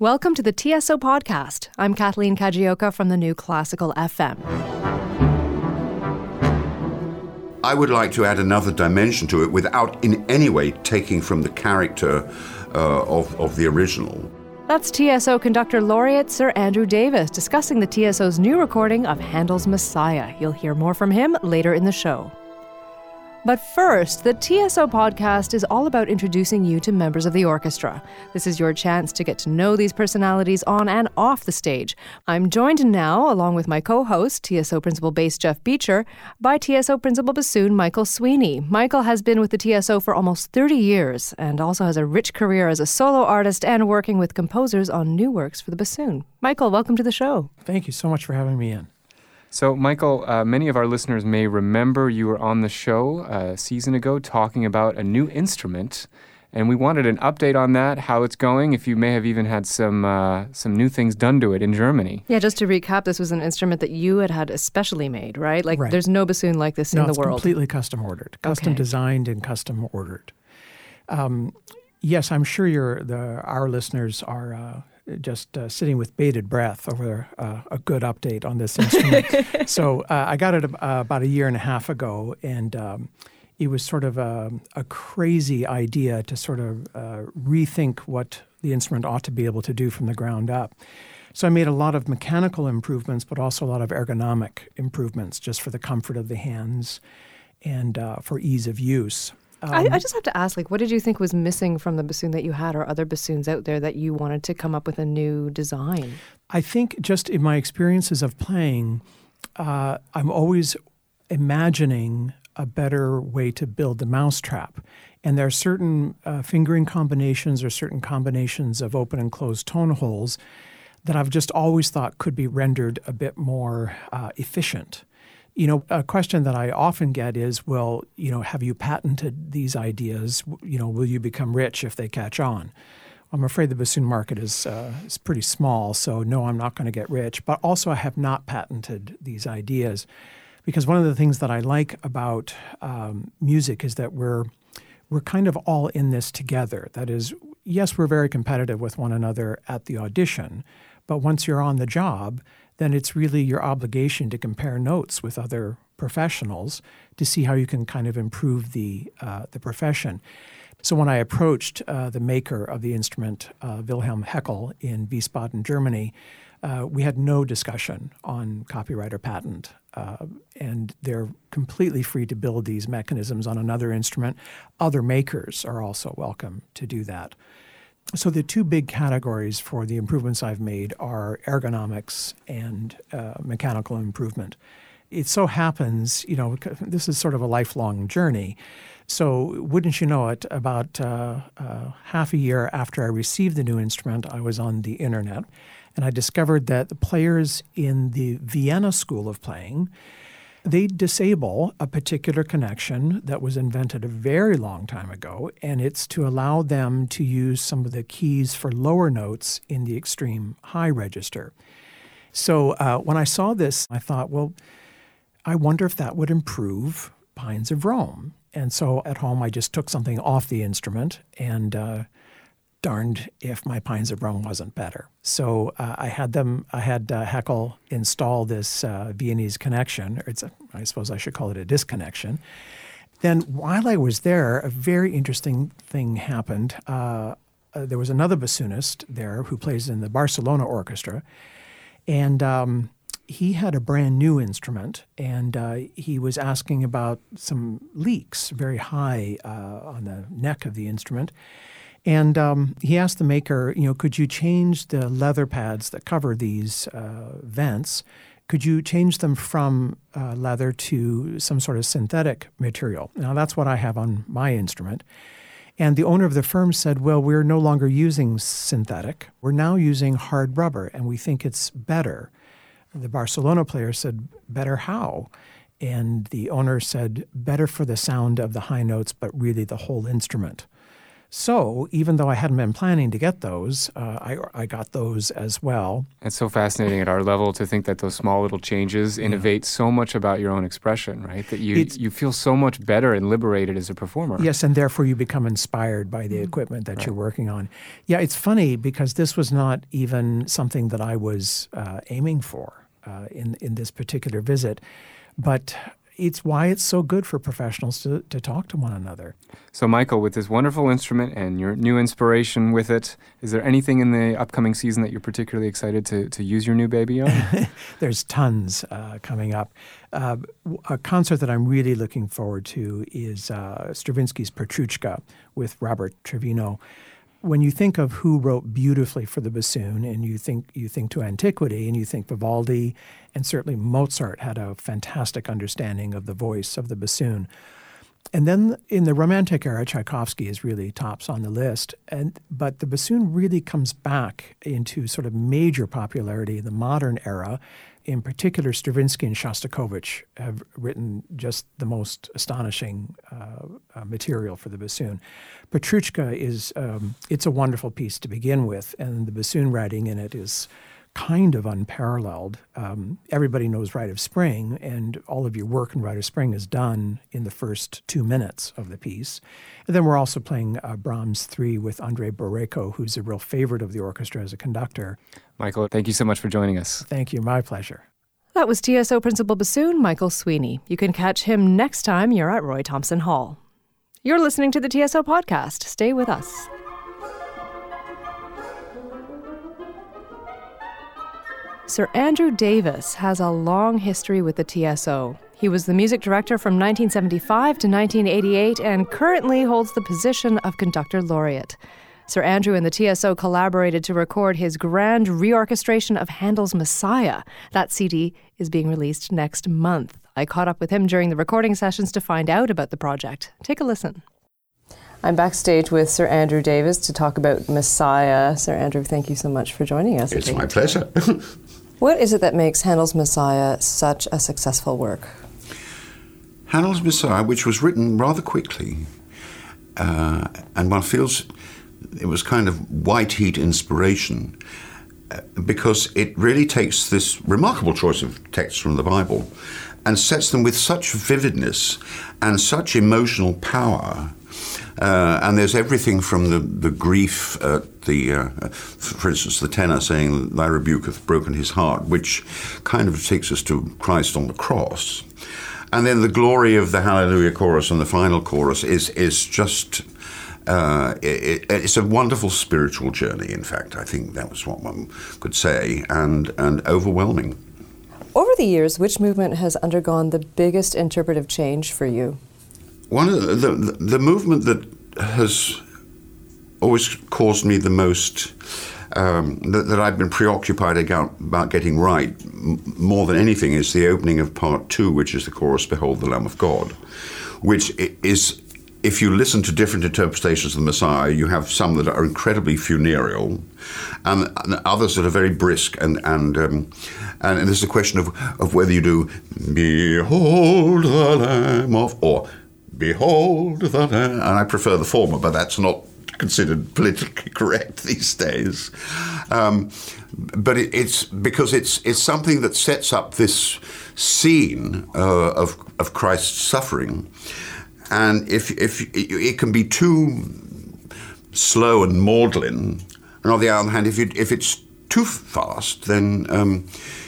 Welcome to the TSO Podcast. I'm Kathleen Kajioka from the New Classical FM. I would like to add another dimension to it without in any way taking from the character of the original. That's TSO Conductor Laureate Sir Andrew Davis discussing the TSO's new recording of Handel's Messiah. You'll hear more from him later in the show. But first, the TSO Podcast is all about introducing you to members of the orchestra. This is your chance to get to know these personalities on and off the stage. I'm joined now, along with my co-host, TSO Principal Bass Jeff Beecher, by TSO Principal Bassoon Michael Sweeney. Michael has been with the TSO for almost 30 years and also has a rich career as a solo artist and working with composers on new works for the bassoon. Michael, welcome to the show. Thank you so much for having me in. So, Michael, many of our listeners may remember you were on the show a season ago talking about a new instrument, and we wanted an update on that, how it's going, if you may have even had some new things done to it in Germany. Yeah, just to recap, this was an instrument that you had especially made, right? Like, right. There's no bassoon like this in the world. No, it's completely custom-ordered, custom-designed and custom-ordered. Yes, I'm sure our listeners are... Just sitting with bated breath over a good update on this instrument. So I got it about a year and a half ago, and it was sort of a crazy idea to sort of rethink what the instrument ought to be able to do from the ground up. So I made a lot of mechanical improvements, but also a lot of ergonomic improvements just for the comfort of the hands and for ease of use. I just have to ask, like, what did you think was missing from the bassoon that you had or other bassoons out there that you wanted to come up with a new design? I think just in my experiences of playing, I'm always imagining a better way to build the mousetrap. And there are certain fingering combinations or certain combinations of open and closed tone holes that I've just always thought could be rendered a bit more efficient. You know, a question that I often get is, well, you know, have you patented these ideas? You know, will you become rich if they catch on? I'm afraid the bassoon market is pretty small, so no, I'm not going to get rich. But also I have not patented these ideas because one of the things that I like about music is that we're kind of all in this together. That is, yes, we're very competitive with one another at the audition, but once you're on the job, then it's really your obligation to compare notes with other professionals to see how you can kind of improve the profession. So when I approached the maker of the instrument, Wilhelm Heckel, in Wiesbaden, Germany, we had no discussion on copyright or patent. And they're completely free to build these mechanisms on another instrument. Other makers are also welcome to do that. So the two big categories for the improvements I've made are ergonomics and mechanical improvement. It so happens, you know, this is sort of a lifelong journey. So wouldn't you know it, about half a year after I received the new instrument, I was on the internet, and I discovered that the players in the Vienna School of Playing, they disable a particular connection that was invented a very long time ago, and it's to allow them to use some of the keys for lower notes in the extreme high register. So when I saw this, I thought, well, I wonder if that would improve Pines of Rome. And so at home, I just took something off the instrument, and darned if my Pines of Rome wasn't better. So I had Heckel install this Viennese connection, or I suppose I should call it a disconnection. Then while I was there, a very interesting thing happened. There was another bassoonist there who plays in the Barcelona Orchestra, and he had a brand new instrument, and he was asking about some leaks very high on the neck of the instrument. And he asked the maker, you know, could you change the leather pads that cover these vents? Could you change them from leather to some sort of synthetic material? Now, that's what I have on my instrument. And the owner of the firm said, well, we're no longer using synthetic. We're now using hard rubber, and we think it's better. The Barcelona player said, better how? And the owner said, better for the sound of the high notes, but really the whole instrument. So even though I hadn't been planning to get those, I got those as well. It's so fascinating at our level to think that those small little changes innovate so much about your own expression, right? That you feel so much better and liberated as a performer. Yes, and therefore you become inspired by the equipment that you're working on. Yeah, it's funny because this was not even something that I was aiming for in this particular visit, but it's why it's so good for professionals to talk to one another. So, Michael, with this wonderful instrument and your new inspiration with it, is there anything in the upcoming season that you're particularly excited to use your new baby on? There's tons coming up. A concert that I'm really looking forward to is Stravinsky's Petruchka with Robert Trevino. When you think of who wrote beautifully for the bassoon, and you think to antiquity, and you think Vivaldi, and certainly Mozart had a fantastic understanding of the voice of the bassoon. And then in the Romantic era, Tchaikovsky is really tops on the list. But the bassoon really comes back into sort of major popularity in the modern era. In particular, Stravinsky and Shostakovich have written just the most astonishing material for the bassoon. Petruchka is it's a wonderful piece to begin with, and the bassoon writing in it is kind of unparalleled. Everybody knows Rite of Spring, and all of your work in Rite of Spring is done in the first 2 minutes of the piece. And then we're also playing Brahms 3 with Andre Boreko, who's a real favorite of the orchestra as a conductor. Michael, thank you so much for joining us. Thank you. My pleasure. That was TSO Principal Bassoon Michael Sweeney. You can catch him next time you're at Roy Thomson Hall. You're listening to the TSO Podcast. Stay with us. Sir Andrew Davis has a long history with the TSO. He was the music director from 1975 to 1988 and currently holds the position of conductor laureate. Sir Andrew and the TSO collaborated to record his grand reorchestration of Handel's Messiah. That CD is being released next month. I caught up with him during the recording sessions to find out about the project. Take a listen. I'm backstage with Sir Andrew Davis to talk about Messiah. Sir Andrew, thank you so much for joining us. It's my pleasure. What is it that makes Handel's Messiah such a successful work? Handel's Messiah, which was written rather quickly, and one feels it was kind of white heat inspiration, because it really takes this remarkable choice of texts from the Bible and sets them with such vividness and such emotional power. And there's everything from the grief at for instance, the tenor saying, "Thy rebuke hath broken his heart," which kind of takes us to Christ on the cross. And then the glory of the Hallelujah chorus and the final chorus is just, it's a wonderful spiritual journey, in fact. I think that was what one could say, and overwhelming. Over the years, which movement has undergone the biggest interpretive change for you? One of the movement that has always caused me the most, that I've been preoccupied about getting right more than anything, is the opening of Part 2, which is the chorus, "Behold the Lamb of God," which is, if you listen to different interpretations of the Messiah, you have some that are incredibly funereal and others that are very brisk. And there's a question of whether you do, "Behold the Lamb of," or "Behold the Lamb," and I prefer the former, but that's not considered politically correct these days. But it's because it's something that sets up this scene of Christ's suffering, and if it can be too slow and maudlin, and on the other hand, if it's too fast, then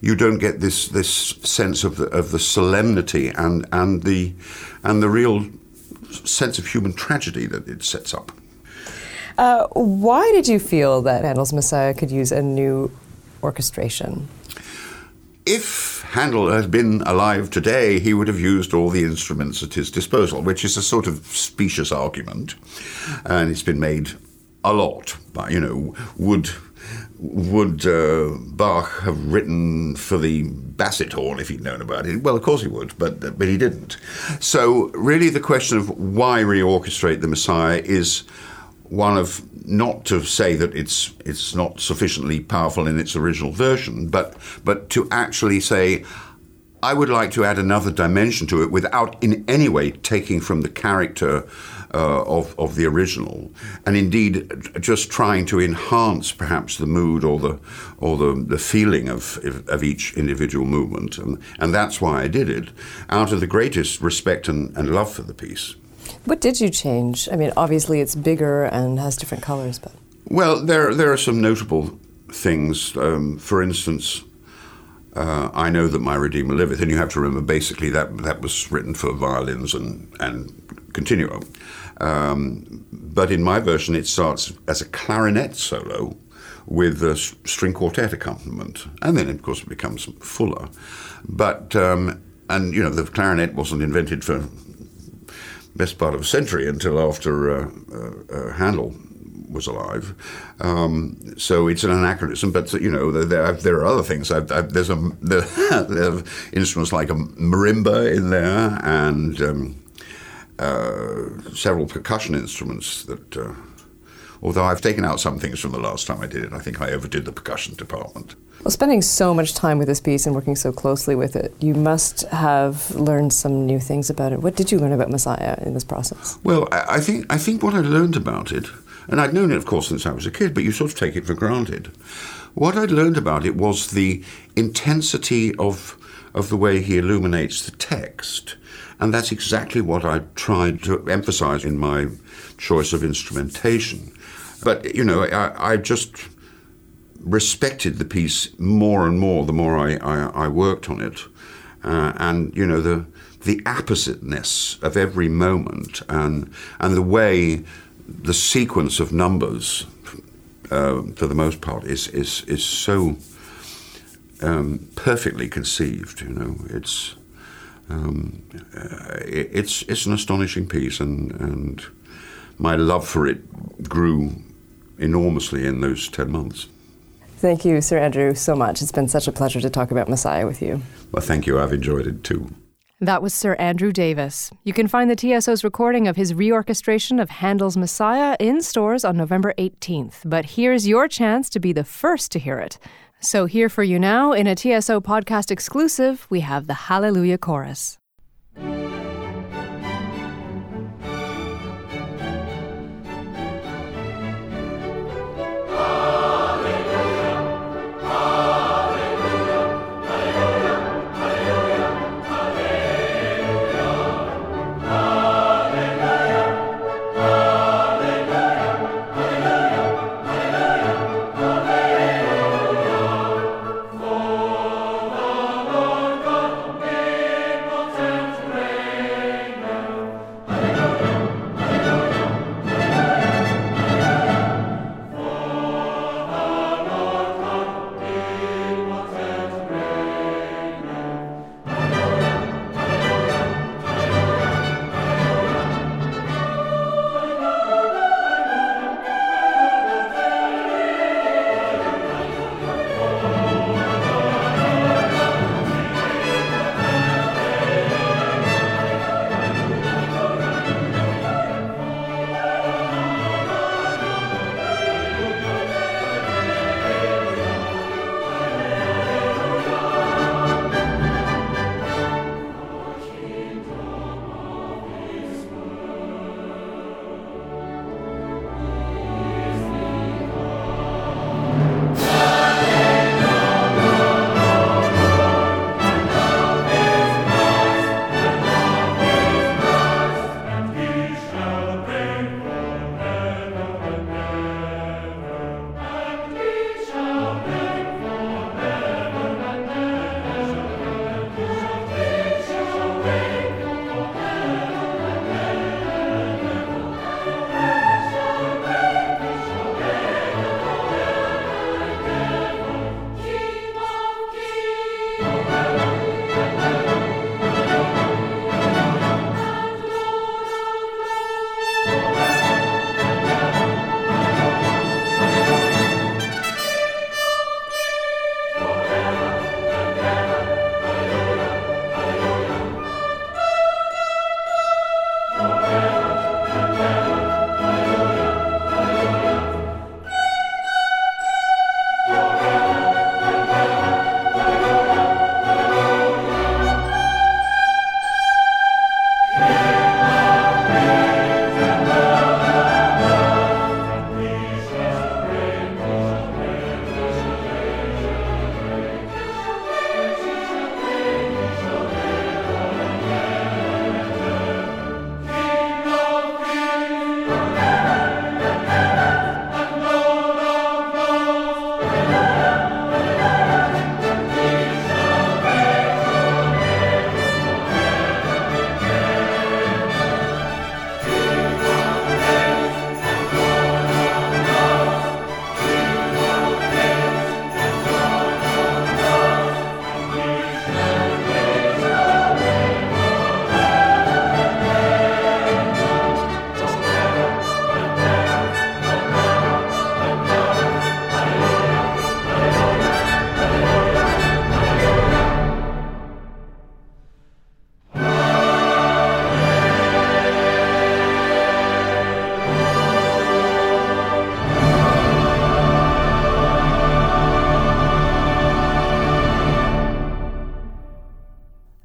you don't get this sense of the solemnity and the real sense of human tragedy that it sets up. Why did you feel that Handel's Messiah could use a new orchestration? If Handel had been alive today, he would have used all the instruments at his disposal, which is a sort of specious argument, and it's been made a lot by, Would Bach have written for the basset horn if he'd known about it? Well, of course he would, but he didn't. So really the question of why reorchestrate the Messiah is one of, not to say that it's not sufficiently powerful in its original version, but to actually say, I would like to add another dimension to it without in any way taking from the character of the original, and indeed just trying to enhance perhaps the mood or the feeling of each individual movement, and that's why I did it, out of the greatest respect and love for the piece. What did you change? I mean, obviously it's bigger and has different colors, but... Well, there are some notable things. For instance, I Know That My Redeemer Liveth, and you have to remember basically that was written for violins and continuo. But in my version, it starts as a clarinet solo with a string quartet accompaniment, and then of course it becomes fuller. But and you know, the clarinet wasn't invented for best part of a century until after Handel was alive, so it's an anachronism. But you know, there are other things. There are instruments like a marimba in there, and several percussion instruments that. Although I've taken out some things from the last time I did it, I think I overdid the percussion department. Well, spending so much time with this piece and working so closely with it, you must have learned some new things about it. What did you learn about Messiah in this process? Well, I think what I learned about it. And I'd known it, of course, since I was a kid, but you sort of take it for granted. What I'd learned about it was the intensity of the way he illuminates the text. And that's exactly what I tried to emphasize in my choice of instrumentation. But, you know, I just respected the piece more and more the more I worked on it. And, you know, the appositeness of every moment and the way... The sequence of numbers, for the most part, is so perfectly conceived. You know, it's an astonishing piece, and my love for it grew enormously in those 10 months. Thank you, Sir Andrew, so much. It's been such a pleasure to talk about Messiah with you. Well, thank you. I've enjoyed it too. That was Sir Andrew Davis. You can find the TSO's recording of his reorchestration of Handel's Messiah in stores on November 18th. But here's your chance to be the first to hear it. So here for you now, in a TSO podcast exclusive, we have the Hallelujah Chorus.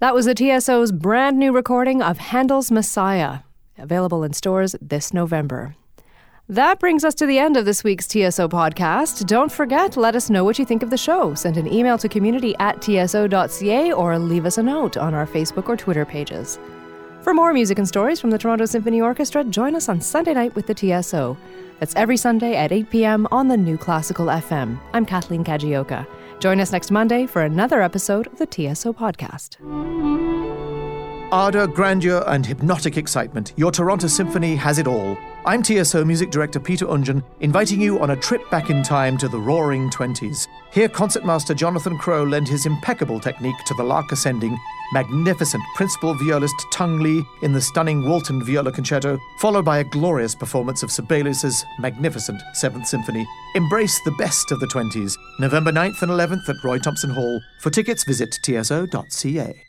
That was the TSO's brand new recording of Handel's Messiah, available in stores this November. That brings us to the end of this week's TSO podcast. Don't forget, let us know what you think of the show. Send an email to community@tso.ca or leave us a note on our Facebook or Twitter pages. For more music and stories from the Toronto Symphony Orchestra, join us on Sunday night with the TSO. That's every Sunday at 8 p.m. on the New Classical FM. I'm Kathleen Kajioka. Join us next Monday for another episode of the TSO Podcast. Ardor, grandeur and hypnotic excitement. Your Toronto Symphony has it all. I'm TSO Music Director Peter Ungen, inviting you on a trip back in time to the Roaring Twenties. Here, concertmaster Jonathan Crow lent his impeccable technique to the lark ascending, magnificent principal violist Tung Lee in the stunning Walton Viola Concerto, followed by a glorious performance of Sibelius's magnificent Seventh Symphony. Embrace the best of the 20s, November 9th and 11th at Roy Thomson Hall. For tickets, visit tso.ca.